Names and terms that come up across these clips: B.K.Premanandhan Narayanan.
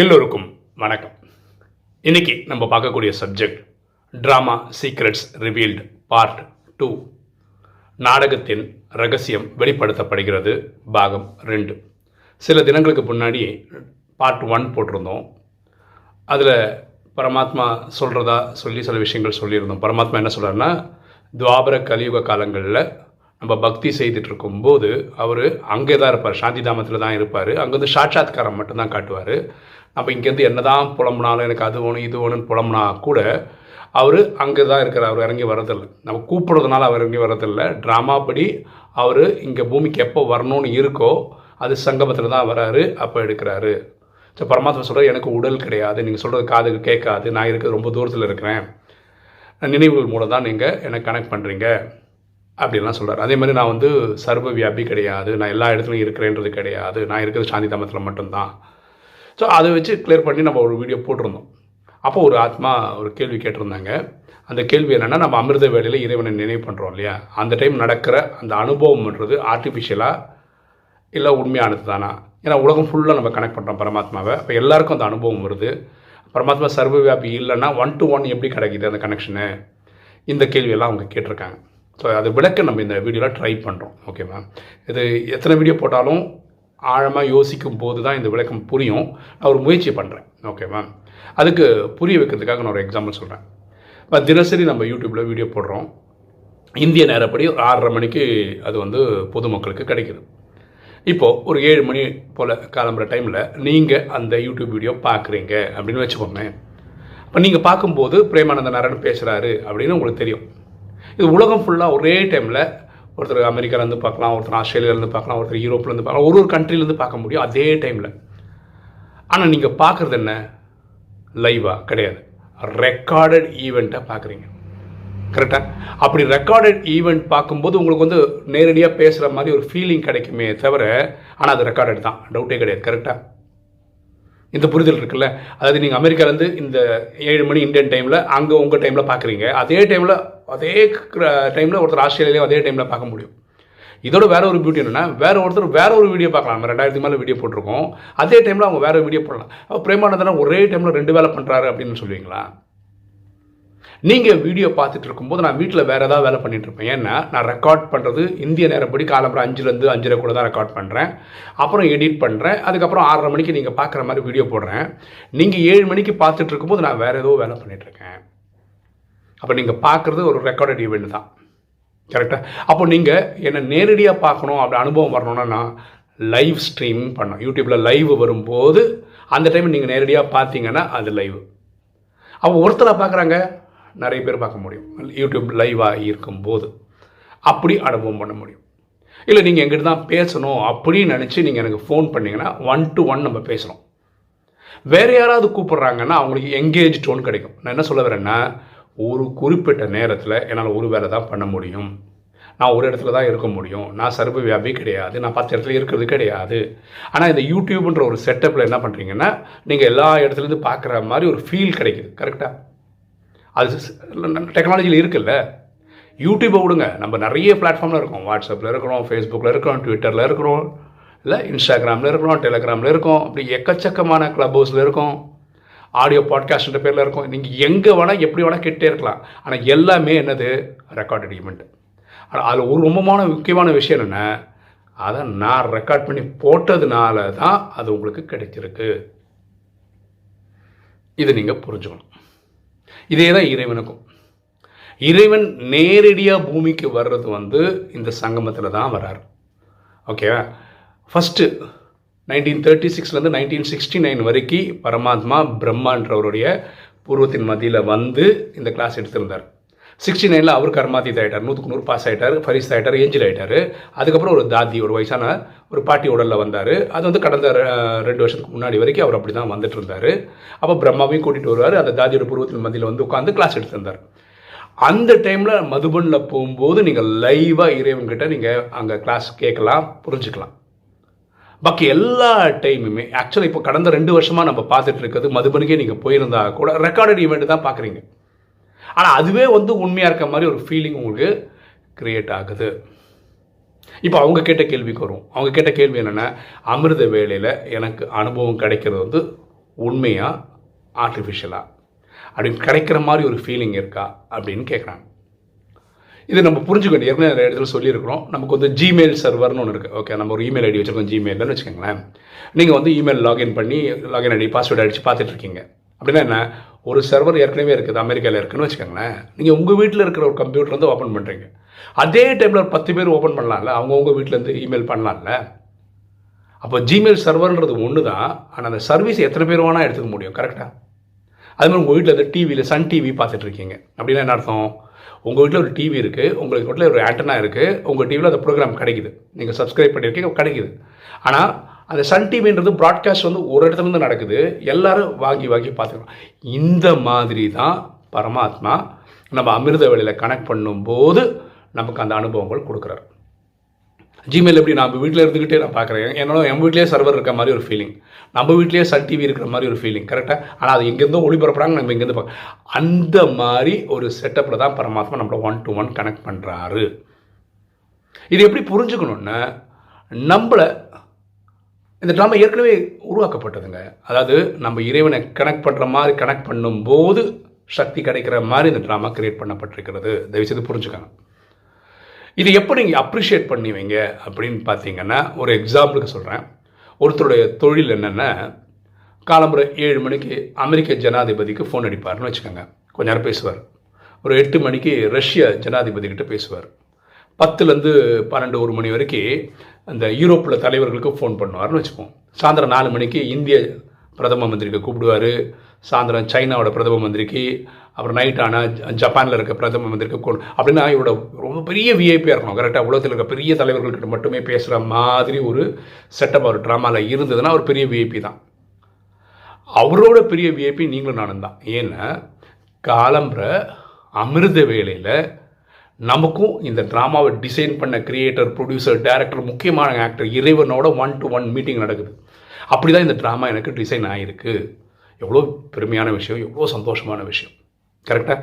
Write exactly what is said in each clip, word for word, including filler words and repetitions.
எல்லோருக்கும் வணக்கம். இன்னைக்கு நம்ம பார்க்கக்கூடிய subject drama secrets revealed part two, நாடகத்தின் ரகசியம் வெளிப்படுத்தப்படுகிறது பாகம் ரெண்டு. சில தினங்களுக்கு முன்னாடி பார்ட் ஒன் போட்டிருந்தோம். அதில் பரமாத்மா சொல்கிறதா சொல்லி சில விஷயங்கள் சொல்லியிருந்தோம். பரமாத்மா என்ன சொல்கிறாருன்னா, துவாபர கலியுக காலங்களில் நம்ம பக்தி செய்துட்டு இருக்கும்போது அவர் அங்கே தான் இருப்பார், சாந்தி தாமத்தில் தான் இருப்பார். அங்கே வந்து சாட்சாத்காரம் மட்டும்தான் காட்டுவார். அப்போ இங்கேருந்து என்ன தான் புலம்புனாலும் எனக்கு அது ஒன்று இது ஒன்றுன்னு புலம்புனா கூட அவர் அங்கே தான் இருக்கிற, அவர் இறங்கி வரதில்லை. நம்ம கூப்பிடுறதுனால அவர் இறங்கி வரதில்லை. ட்ராமா படி அவர் இங்கே பூமிக்கு எப்போ வரணும்னு இருக்கோ அது சங்கமத்தில் தான் வராரு, அப்போ எடுக்கிறாரு. ஸோ பரமாத்மா சொல்கிறார், எனக்கு உடல் கிடையாது, நீங்கள் சொல்கிறது காதுக்கு கேட்காது, நான் இருக்கிறது ரொம்ப தூரத்தில் இருக்கிறேன், நினைவுகள் மூலம் தான் நீங்கள் என்னை கனெக்ட் பண்ணுறீங்க அப்படின்லாம் சொல்கிறார். அதே மாதிரி நான் வந்து சர்வ வியாபி கிடையாது, நான் எல்லா இடத்துலையும் இருக்கிறேன்றது கிடையாது, நான் இருக்கிறது சாந்தி தாமத்தில் மட்டும்தான். ஸோ அதை வச்சு கிளியர் பண்ணி நம்ம ஒரு வீடியோ போட்டிருந்தோம். அப்போ ஒரு ஆத்மா ஒரு கேள்வி கேட்டிருந்தாங்க. அந்த கேள்வி என்னென்னா, நம்ம அமிர்த வேலையில் இறைவனை நினைவு பண்ணுறோம் இல்லையா, அந்த டைம் நடக்கிற அந்த அனுபவம்ன்றது ஆர்டிஃபிஷியலாக இல்லை உண்மையானது தானா? ஏன்னா உலகம் ஃபுல்லாக நம்ம கனெக்ட் பண்ணுறோம் பரமாத்மாவை, அப்போ எல்லாேருக்கும் அந்த அனுபவம் வருது. பரமாத்மா சர்வ வியாபி இல்லைன்னா ஒன் டு ஒன் எப்படி கிடைக்கிது அந்த கனெக்ஷனு? இந்த கேள்வியெல்லாம் அவங்க கேட்டிருக்காங்க. ஸோ அது விளக்க நம்ம இந்த வீடியோவில் ட்ரை பண்ணுறோம். ஓகேவா, இது எத்தனை வீடியோ போட்டாலும் ஆழமாக யோசிக்கும் போது தான் இந்த விளக்கம் புரியும். நான் ஒரு முயற்சி பண்ணுறேன். ஓகேவா, அதுக்கு புரிய வைக்கிறதுக்காக நான் ஒரு எக்ஸாம்பிள் சொல்கிறேன். இப்போ தினசரி நம்ம யூடியூப்பில் வீடியோ போடுறோம். இந்திய நேரப்படி ஒரு ஆறரை மணிக்கு அது வந்து பொதுமக்களுக்கு கிடைக்கிது. இப்போது ஒரு ஏழு மணி போல் கிளம்புற டைமில் நீங்கள் அந்த யூடியூப் வீடியோ பார்க்குறீங்க அப்படின்னு வச்சுக்கோங்க. அப்போ நீங்கள் பார்க்கும்போது பிரேமானந்தன் நாராயணன் பேசுகிறாரு அப்படின்னு உங்களுக்கு தெரியும். இது உலகம் ஃபுல்லாக ஒரே டைமில் ஒருத்தர் அமெரிக்காலேருந்து பார்க்கலாம், ஒருத்தர் ஆஸ்திரேலியாவிலேருந்து பார்க்கலாம், ஒருத்தர் யூரோப்லேருந்து பார்க்கலாம், ஒரு ஒரு கண்ட்ரிலேருந்து பார்க்க முடியும் அதே டைமில். ஆனால் நீங்கள் பார்க்குறது என்ன? லைவாக கிடையாது, ரெக்கார்டட் ஈவெண்ட்டாக பார்க்குறீங்க. கரெக்டாக? அப்படி ரெக்கார்டட் ஈவெண்ட் பார்க்கும்போது உங்களுக்கு வந்து நேரடியாக பேசுகிற மாதிரி ஒரு ஃபீலிங் கிடைக்குமே தவிர, ஆனால் அது ரெக்கார்டட் தான், டவுட்டே கிடையாது. கரெக்டாக? இந்த புரிதல் இருக்குல்ல? அதாவது நீங்கள் அமெரிக்காலேருந்து இந்த ஏழு மணி இந்தியன் டைமில் அங்கே உங்கள் டைமில் பார்க்குறீங்க, அதே டைமில் அதே டைமில் ஒருத்தர் ஆஸ்திரேலியாவிலேயும் அதே டைமில் பார்க்க முடியும். இதோட வேறு ஒரு பியூட்டி என்னென்னா, வேறு ஒருத்தர் வேறு ஒரு வீடியோ பார்க்கலாம். நம்ம ரெண்டாயிரத்துக்கு மேலே வீடியோ போட்டிருக்கோம், அதே டைமில் அவங்க வேறு வீடியோ போடலாம். அப்போ பிரேமானந்தனா ஒரே டைமில் ரெண்டு வேலை பண்ணுறாரு அப்படின்னு சொல்லுவீங்களா? நீங்கள் வீடியோ பார்த்துட்டு இருக்கும்போது நான் வீட்டில் வேறு ஏதாவது வேலை பண்ணிகிட்ருப்பேன். ஏன்னா நான் ரெக்கார்ட் பண்ணுறது இந்திய நேரப்படி காலம்புற அஞ்சுலேருந்து அஞ்சரை கூட தான் ரெக்கார்ட் பண்ணுறேன். அப்புறம் எடிட் பண்ணுறேன். அதுக்கப்புறம் ஆறரை மணிக்கு நீங்கள் பார்க்குற மாதிரி வீடியோ போடுறேன். நீங்கள் ஏழு மணிக்கு பார்த்துட்டு இருக்கும்போது நான் வேறு ஏதோ வேலை பண்ணிகிட்ருக்கேன். அப்போ நீங்கள் பார்க்குறது ஒரு ரெக்கார்டட் ஈவெண்ட் தான். கரெக்டாக? அப்போ நீங்கள் என்னை நேரடியாக பார்க்கணும், அப்படி அனுபவம் வரணுன்னா நான் லைவ் ஸ்ட்ரீம் பண்ணோம். யூடியூப்பில் லைவ் வரும்போது அந்த டைம் நீங்கள் நேரடியாக பார்த்தீங்கன்னா அது லைவ். அப்போ ஒருத்தரை பார்க்குறாங்க, நிறைய பேர் பார்க்க முடியும். யூடியூப் லைவாக இருக்கும்போது அப்படி அனுபவம் பண்ண முடியும். இல்லை நீங்கள் எங்கிட்ட தான் பேசணும் அப்படின்னு நினச்சி நீங்கள் எனக்கு ஃபோன் பண்ணிங்கன்னா ஒன் டு ஒன் நம்ம பேசணும். வேறு யாராவது கூப்பிட்றாங்கன்னா அவங்களுக்கு எங்கேஜ் டோன் கிடைக்கும். நான் என்ன சொல்ல வரேன்னா, ஒரு குறிப்பிட்ட நேரத்தில் என்னால் ஒரு வேலை தான் பண்ண முடியும், நான் ஒரு இடத்துல தான் இருக்க முடியும், நான் சர்வ வியாபி கிடையாது, நான் பத்து இடத்துல இருக்கிறது கிடையாது. ஆனால் இந்த யூடியூப்ன்ற ஒரு செட்டப்பில் என்ன பண்ணுறீங்கன்னா, நீங்கள் எல்லா இடத்துலேருந்து பார்க்குற மாதிரி ஒரு ஃபீல் கிடைக்குது. கரெக்டாக? அது டெக்னாலஜியில் இருக்குல்ல. யூடியூப்பை விடுங்க, நம்ம நிறைய பிளாட்ஃபார்மில் இருக்கோம். வாட்ஸ்அப்பில் இருக்கிறோம், ஃபேஸ்புக்கில் இருக்கிறோம், ட்விட்டரில் இருக்கிறோம், இல்லை இன்ஸ்டாகிராமில் இருக்கிறோம், டெலிகிராமில் இருக்கோம், அப்படி எக்கச்சக்கமான கிளப் ஹவுஸில் இருக்கோம், ஆடியோ பாட்காஸ்ட்ன்ற பேரில் இருக்கும். நீங்கள் எங்கே வேணால் எப்படி வேணால் கேட்டே இருக்கலாம். ஆனால் எல்லாமே என்னது? Recorded event. ஆனால் அதில் ஒரு ரொம்பமான முக்கியமான விஷயம் என்ன, அதை நான் ரெக்கார்ட் பண்ணி போட்டதுனால தான் அது உங்களுக்கு கிடைச்சிருக்கு. இது நீங்கள் புரிஞ்சுக்கணும். இதே தான் இறைவனுக்கும். இறைவன் நேரடியாக பூமிக்கு வர்றது வந்து இந்த சங்கமத்தில் தான் வராரு. ஓகேவா? ஃபஸ்ட்டு நைன்டீன் தேர்ட்டி சிக்ஸ்லேருந்து நைன்டீன் சிக்ஸ்டி நைன் வரைக்கும் பரமாத்மா பிரம்மான்றவருடைய பூர்வத்தின் மத்தியில் வந்து இந்த கிளாஸ் எடுத்திருந்தார். சிக்ஸ்டி நைனில் அவர் கர்மாதீத் ஆகிட்டார், நூற்றுக்கு நூறு பாஸ் ஆகிட்டார், ஃபரிஸ்த் ஆகிட்டார், ஏஞ்சில் ஆகிட்டார். அதுக்கப்புறம் ஒரு தாதி, ஒரு வயசான ஒரு பாட்டி உடலில் வந்தார். அது வந்து கடந்த ரெண்டு வருஷத்துக்கு முன்னாடி வரைக்கும் அவர் அப்படி தான் வந்துட்டு இருந்தார். அப்போ பிரம்மாவையும் கூட்டிகிட்டு வருவார், அந்த தாதியோட பூர்வத்தின் மத்தியில் வந்து உட்காந்து கிளாஸ் எடுத்திருந்தார். அந்த டைமில் மதுபனில் போகும்போது நீங்கள் லைவாக இறைவன்கிட்ட நீங்கள் அங்கே கிளாஸ் கேட்கலாம், புரிஞ்சுக்கலாம். பாக்கி எல்லா டைமுமே ஆக்சுவலாக இப்போ கடந்த ரெண்டு வருஷமாக நம்ம பார்த்துட்டு இருக்கிறது, மதுபனுக்கே நீங்கள் போயிருந்தா கூட ரெக்கார்டட் ஈவெண்ட் தான் பார்க்குறீங்க. ஆனால் அதுவே வந்து உண்மையாக இருக்க மாதிரி ஒரு ஃபீலிங் உங்களுக்கு கிரியேட் ஆகுது. இப்போ அவங்க கேட்ட கேள்விக்கு வரும். அவங்க கேட்ட கேள்வி என்னென்னா, அமிர்த வேலையில் எனக்கு அனுபவம் கிடைக்கிறது வந்து உண்மையாக ஆர்டிஃபிஷியலாக அப்படின்னு கிடைக்கிற மாதிரி ஒரு ஃபீலிங் இருக்கா அப்படின்னு கேட்குறாங்க. இது நம்ம புரிஞ்சுக்கணும். ஏற்கனவே நிறைய இடத்துல சொல்லியிருக்கிறோம். நமக்கு வந்து ஜிமெயில் சர்வர்னு ஒன்று இருக்குது. ஓகே, நம்ம ஒரு இமெயில் ஐடி வச்சுருக்கோம், ஜிமெயில்னு வச்சுக்கோங்களேன். நீங்கள் வந்து இமெயில் லாகின் பண்ணி லாகின் ஐடி பாஸ்வேர்டு அடித்து பார்த்துட்ருக்கீங்க. அப்படின்னா என்ன, ஒரு சர்வர் ஏற்கனவே இருக்குது, அமெரிக்காவில் இருக்குதுன்னு வச்சுக்கோங்களேன். நீங்கள் உங்கள் வீட்டில் இருக்கிற ஒரு கம்ப்யூட்டர் வந்து ஓப்பன் பண்ணுறீங்க. அதே டைமில் ஒரு பத்து பேர் ஓப்பன் பண்ணலாம்ல, அவங்கவுங்க வீட்டிலேருந்து இமெயில் பண்ணலாம்ல. அப்போ ஜிமெயில் சர்வர்ன்றது ஒன்று தான், ஆனால் அந்த சர்வீஸ் எத்தனை பேர் வேணால் எடுத்துக்க முடியும், கரெக்டாக? அதுமாதிரி உங்கள் வீட்டில் வந்து டிவியில் சன் டிவி பார்த்துட்ருக்கீங்க. அப்படின்னா என்ன அர்த்தம், உங்கள் வீட்டில் ஒரு டிவி இருக்குது, உங்களுக்கு வீட்டில் ஒரு ஆண்டனா இருக்குது, உங்கள் டிவியில் அந்த ப்ரோக்ராம் கிடைக்குது, நீங்கள் சப்ஸ்கிரைப் பண்ணியிருக்கீங்க, கிடைக்குது. ஆனால் அந்த சன் டிவின்றது ப்ராட்காஸ்ட் வந்து ஒரு இடத்துலேருந்து நடக்குது, எல்லோரும் வாங்கி வாங்கி பார்த்துக்கலாம். இந்த மாதிரி தான் பரமாத்மா நம்ம அமிர்த வேலையில் கனெக்ட் பண்ணும்போது நமக்கு அந்த அனுபவங்கள் கொடுக்குறாரு. ஜிமெயில் எப்படி நம்ம வீட்டில் இருந்துக்கிட்டே நான் பார்க்குறேன், என்னோட என் வீட்லேயே சர்வர் இருக்கிற மாதிரி ஒரு ஃபீலிங், நம்ம வீட்லேயே சன் டிவி இருக்கிற மாதிரி ஒரு ஃபீலிங், கரெக்டாக? ஆனால் அது எங்கேருந்தோ ஒளிபரப்புறாங்க, நம்ம எங்கேருந்து பார்க்க. அந்த மாதிரி ஒரு செட்டப்பில் தான் பரமாத்மா நம்மளை ஒன் டு ஒன் கனெக்ட் பண்ணுறாரு. இது எப்படி புரிஞ்சுக்கணுன்னா, நம்மளை இந்த ட்ராமா ஏற்கனவே உருவாக்கப்பட்டதுங்க. அதாவது நம்ம இறைவனை கனெக்ட் பண்ணுற மாதிரி கனெக்ட் பண்ணும்போது சக்தி கிடைக்கிற மாதிரி இந்த ட்ராமா கிரியேட் பண்ணப்பட்டிருக்கிறது. தயவுசெய்து புரிஞ்சுக்காங்க. இது எப்படி நீங்கள் அப்ரிஷியேட் பண்ணுவீங்க அப்படின்னு பார்த்தீங்கன்னா, ஒரு எக்ஸாம்பிளுக்கு சொல்கிறேன். ஒருத்தருடைய தொழில் என்னென்னா, காலம்புரை ஏழு மணிக்கு அமெரிக்க ஜனாதிபதிக்கு ஃபோன் அடிப்பார்னு வச்சுக்கோங்க. கொஞ்ச நேரம் பேசுவார். ஒரு எட்டு மணிக்கு ரஷ்ய ஜனாதிபதிக்கிட்ட பேசுவார். பத்துலேருந்து பன்னெண்டு ஒரு மணி வரைக்கும் அந்த யூரோப்பில் தலைவர்களுக்கு ஃபோன் பண்ணுவார்னு வச்சுப்போம். சாயந்தரம் நாலு மணிக்கு இந்திய பிரதம மந்திரிக்கு கூப்பிடுவார். சாயந்தரம் சைனாவோட பிரதம மந்திரிக்கு, அப்புறம் நைட் ஆனால் ஜப்பானில் இருக்க பிரதம மந்திரிக்கு கூ அப்படின்னா இவரோட ரொம்ப பெரிய விஐபியாக இருக்கணும், கரெக்டாக? உலகத்தில் இருக்க பெரிய தலைவர்கள்கிட்ட மட்டுமே பேசுகிற மாதிரி ஒரு செட்டப் ஒரு ட்ராமாவில் இருந்ததுன்னா ஒரு பெரிய விஐபி தான். அவரோட பெரிய விஐபி நீங்களும் நானும் தான். ஏன்னா காலம்புரை அமிர்த வேலையில் நமக்கும் இந்த ட்ராமாவை டிசைன் பண்ண கிரியேட்டர், ப்ரொடியூசர், டைரக்டர், முக்கியமான ஆக்டர், இறைவனோட ஒன் டு ஒன் மீட்டிங் நடக்குது. அப்படி தான் இந்த ட்ராமா எனக்கு டிசைன் ஆகிருக்கு. எவ்வளோ பெருமையான விஷயம், எவ்வளோ சந்தோஷமான விஷயம், கரெக்டாக?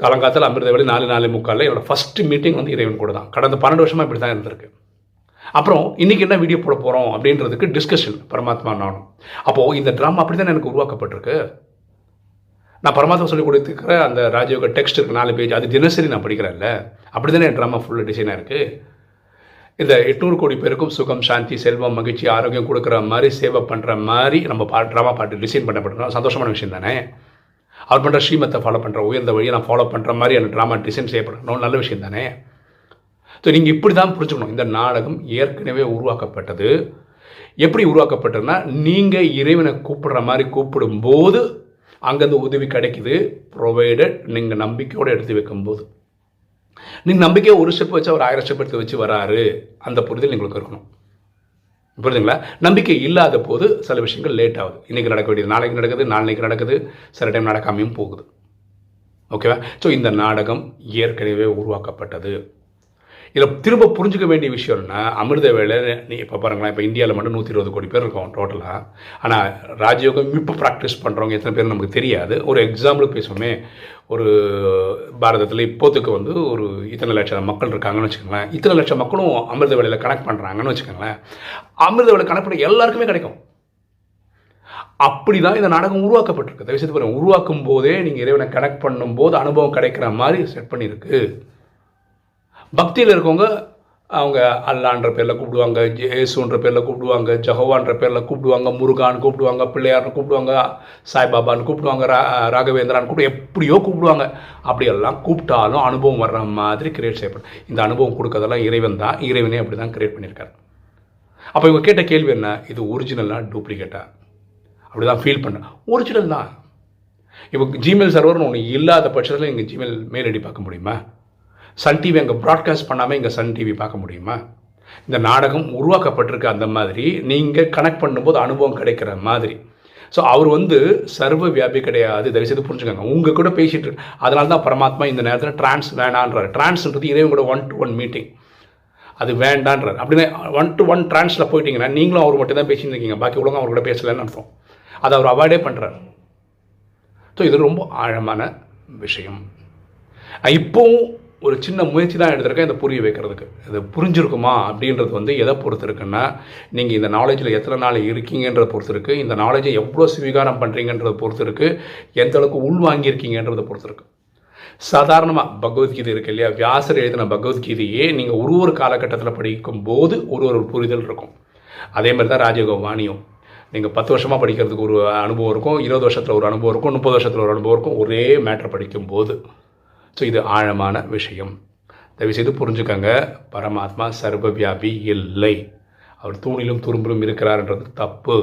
காலங்காலத்தில் அமிர்த வேலை நாலு நாலு முக்காலில் என்னோடய ஃபஸ்ட்டு மீட்டிங் வந்து இறைவன் கூட தான். கடந்த பன்னெண்டு வருஷமாக இப்படி தான் இருந்திருக்கு. அப்புறம் இன்றைக்கி என்ன வீடியோ போட போகிறோம் அப்படின்றதுக்கு டிஸ்கஷன் பரமாத்மா நானும். அப்போது இந்த ட்ராமா அப்படி தான் எனக்கு உருவாக்கப்பட்டிருக்கு. நான் பரமாத்மா சொல்லிக் கொடுத்துக்கிற அந்த ராஜயோக டெக்ஸ்ட் இருக்குது, நாலு பேஜ், அது தினசரி நான் படிக்கிறேன்ல, அப்படி தானே என் ட்ராமா ஃபுல்லாக டிசைனாக இருக்குது. இந்த எட்நூறு கோடி பேருக்கும் சுகம், சாந்தி, செல்வம், மகிழ்ச்சி, ஆரோக்கியம் கொடுக்குற மாதிரி, சேவை பண்ணுற மாதிரி நம்ம பா ட்ராமா பாட்டு டிசைன் பண்ணப்பட்டிருக்கோம். சந்தோஷமான விஷயம் தானே? அவர் பண்ணுற ஸ்ரீமத்தை ஃபாலோ பண்ணுற, உயர்ந்த வழியை நான் ஃபாலோ பண்ணுற மாதிரி அந்த ட்ராமா டிசைன் செய்யப்படணும், நல்ல விஷயம் தானே? ஸோ நீங்கள் இப்படி தான் புரிஞ்சுக்கணும். இந்த நாடகம் ஏற்கனவே உருவாக்கப்பட்டது. எப்படி உருவாக்கப்பட்டதுன்னா, நீங்கள் இறைவனை கூப்பிடுற மாதிரி கூப்பிடும்போது அங்கேருந்து உதவி கிடைக்குது, ப்ரொவைடட் நீங்கள் நம்பிக்கையோடு எடுத்து வைக்கும்போது. நீங்கள் நம்பிக்கையை ஒரு ஸ்டெப் வச்சு அவர் ஆயிரம் ஸ்டெப் எடுத்து வச்சு வராரு, அந்த புரிதல் எங்களுக்கு இருக்கணும், புரியுதுங்களா? நம்பிக்கை இல்லாத போது சில விஷயங்கள் லேட் ஆகுது. இன்றைக்கி நடக்க வேண்டியது நாளைக்கு நடக்குது, நாளைக்கு நடக்குது, சில டைம் நடக்காமையும் போகுது, ஓகேவா? ஸோ இந்த நாடகம் ஏற்கனவே உருவாக்கப்பட்டது. இதில் திரும்ப புரிஞ்சுக்க வேண்டிய விஷயம்னா, அமிர்த வேலை நீ இப்போ பாருங்களேன், இப்போ இந்தியாவில் மட்டும் நூற்றி இருபது கோடி பேர் இருக்கும் டோட்டலாக. ஆனால் ராஜயோகம் இப்போ ப்ராக்டிஸ் பண்ணுறவங்க எத்தனை பேர் நமக்கு தெரியாது. ஒரு எக்ஸாம்பிள் பேசுவோமே, ஒரு பாரதத்தில் இப்போத்துக்கு வந்து ஒரு இத்தனை லட்சம் மக்கள் இருக்காங்கன்னு வச்சுக்கோங்களேன். இத்தனை லட்சம் மக்களும் அமிர்த வேலையில் கனெக்ட் பண்ணுறாங்கன்னு வச்சுக்கோங்களேன். அமிர்த வேலை கனெக்ட் பண்ண எல்லாருக்குமே கிடைக்கும். அப்படி தான் இந்த நாடகம் உருவாக்கப்பட்டிருக்கு. தயவு செய்து பாருங்கள், உருவாக்கும் போதே நீங்கள் இறைவனை கனெக்ட் பண்ணும்போது அனுபவம் கிடைக்கிற மாதிரி செட் பண்ணியிருக்கு. பக்தியில் இருக்கவங்க அவங்க அல்லான்ற பேரில் கூப்பிடுவாங்க, ஏசுன்ற பேரில் கூப்பிடுவாங்க, ஜஹோவான்ற பேரில் கூப்பிடுவாங்க, முருகான்னு கூப்பிடுவாங்க, பிள்ளையார்னு கூப்பிடுவாங்க, சாய்பாபான்னு கூப்பிடுவாங்க, ரா ராகவேந்திரான்னு கூப்பிட்டு எப்படியோ கூப்பிடுவாங்க. அப்படியெல்லாம் கூப்பிட்டாலும் அனுபவம் வர்ற மாதிரி கிரியேட் செய்யப்படும். இந்த அனுபவம் கொடுக்கறதெல்லாம் இறைவன் தான், இறைவனே அப்படி தான் கிரியேட் பண்ணியிருக்காரு. அப்போ இவங்க கேட்ட கேள்வி என்ன, இது ஒரிஜினலாக டூப்ளிகேட்டா அப்படி தான் ஃபீல் பண்ண? ஒரிஜினல் தான். இப்போ ஜிமெயில் சர்வர்னு ஒன்று இல்லாத பட்சத்தில் இங்கே ஜிமெயில் மெயில் ஐடி பார்க்க முடியுமா? சன் டிவி அங்கே ப்ராட்காஸ்ட் பண்ணாமல் இங்கே சன் டிவி பார்க்க முடியுமா? இந்த நாடகம் உருவாக்கப்பட்டிருக்கு. அந்த மாதிரி நீங்கள் கனெக்ட் பண்ணும்போது அனுபவம் கிடைக்கிற மாதிரி. ஸோ அவர் வந்து சர்வ வியாபி கிடையாது. தயவுசெய்து புரிஞ்சுக்கோங்க. உங்கள் கூட பேசிகிட்டு இருக்கு. அதனால தான் பரமாத்மா இந்த நேரத்தில் ட்ரான்ஸ் வேண்டான்றார். ட்ரான்ஸ்ன்றது இறைவன் கூட ஒன் டு ஒன் மீட்டிங், அது வேண்டான்றார். அப்படின்னா ஒன் டு ஒன் ட்ரான்ஸில் போயிட்டீங்கன்னா நீங்களும் அவர் மட்டும் தான் பேசிட்டு இருக்கீங்க, பாக்கி உலகம் அவர் கூட பேசலன்னு அர்த்தம். அதை அவர் அவாய்டே பண்ணுறார். ஸோ இது ரொம்ப ஆழமான விஷயம். இப்போவும் ஒரு சின்ன முயற்சி தான் எடுத்திருக்கேன் இதை புரிய வைக்கிறதுக்கு. இது புரிஞ்சிருக்குமா அப்படின்றது வந்து எதை பொறுத்து இருக்குன்னா, நீங்கள் இந்த நாலேஜில் எத்தனை நாள் இருக்கீங்கன்றதை பொறுத்து இருக்குது, இந்த நாலேஜை எவ்வளோ ஸ்வீகாரம் பண்ணுறீங்கன்றதை பொறுத்து இருக்குது, எந்த அளவுக்கு உள்வாங்கியிருக்கீங்கன்றதை பொறுத்து இருக்குது. சாதாரணமாக பகவத்கீதை இருக்கு இல்லையா, வியாசர் எழுதின பகவத்கீதையே நீங்கள் ஒரு ஒரு காலகட்டத்தில் படிக்கும் போது ஒரு ஒரு புரிதல் இருக்கும். அதே மாதிரி தான் ராஜயோக வாணியம். நீங்கள் பத்து வருஷமாக படிக்கிறதுக்கு ஒரு அனுபவம் இருக்கும், இருபது வருஷத்தில் ஒரு அனுபவம் இருக்கும், முப்பது வருஷத்தில் ஒரு அனுபவம் இருக்கும், ஒரே மேட்டர் படிக்கும்போது. ஸோ இது ஆழமான விஷயம். தயவு செய்து புரிஞ்சுக்கங்க, பரமாத்மா சர்வவியாபி இல்லை, அவர் தூணிலும் துரும்பிலும் இருக்கிறார்ன்றது தப்பு.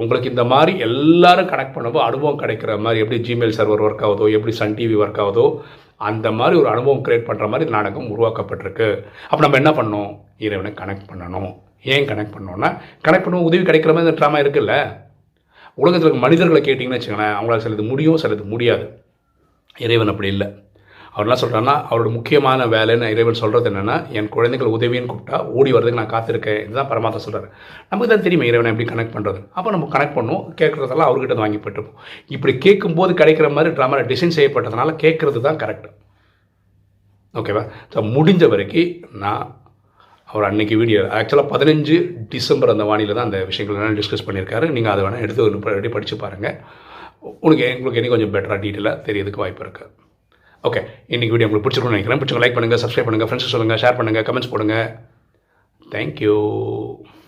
உங்களுக்கு இந்த மாதிரி எல்லாரும் கனெக்ட் பண்ணும்போது அனுபவம் கிடைக்கிற மாதிரி, எப்படி ஜிமெயில் சர்வர் ஒர்க் ஆகுதோ, எப்படி சன் டிவி ஒர்க் ஆகுதோ, அந்த மாதிரி ஒரு அனுபவம் க்ரியேட் பண்ணுற மாதிரி நாடகம் உருவாக்கப்பட்டிருக்கு. அப்போ நம்ம என்ன பண்ணணும்? இறைவனை கனெக்ட் பண்ணணும். ஏன் கனெக்ட் பண்ணோன்னா, கனெக்ட் பண்ணுவோம் உதவி கிடைக்கிற மாதிரி இந்த ட்ராமா இருக்குல்ல. உலகத்தில் மனிதர்களை கேட்டிங்கன்னு வச்சுக்கோங்களேன், அவங்களால் சிலது முடியும் சிலது முடியாது. இறைவன் அப்படி இல்லை. அவர் என்ன சொல்கிறாருன்னா, அவரோட முக்கியமான வேலைன்னு இறைவன் சொல்கிறது என்னென்னா, என் குழந்தைகள் உதவின்னு கூப்பிட்டா ஓடி வர்றதுக்கு நான் காத்திருக்கேன். இதுதான் பரமாத்மா சொல்கிறாரு. நமக்கு தான் தெரியுமா இறைவனை எப்படி கனெக்ட் பண்ணுறது. அப்போ நம்ம கனெக்ட் பண்ணுவோம், கேட்குறதெல்லாம் அவர்கிட்ட வாங்கி போட்டுருப்போம். இப்படி கேட்கும்போது கிடைக்கிற மாதிரி ட்ராமாவில் டிசைன் செய்யப்பட்டதுனால கேட்குறது தான் கரெக்ட். ஓகேவா? ஸோ முடிஞ்ச வரைக்கும் நான் அவர் அன்றைக்கி வீடியோ ஆக்சுவலாக பதினஞ்சு டிசம்பர் அந்த வானிலை தான் அந்த விஷயங்கள் வேணாலும் டிஸ்கஸ் பண்ணியிருக்காரு. நீங்கள் அதை வேணால் எடுத்து ரெடி படித்து பாருங்கள். உங்களுக்கு எங்களுக்கு இன்னும் கொஞ்சம் பெட்டராக டீட்டெயிலாக தெரியறதுக்கு வாய்ப்பு இருக்குது. ஓகே, இன்றைக்கி வீடியோ உங்களுக்கு பிடிச்சிருக்கணும்னு நினைக்கிறேன். பிடிச்சிருக்கோம் லைக் பண்ணுங்கள், சப்ஸ்கிரைப் பண்ணுங்கள், ஃப்ரெண்ட்ஸ் சொல்லுங்கள், ஷேர் பண்ணுங்கள், கமெண்ட்ஸ் போடுங்கள். தேங்க்யூ.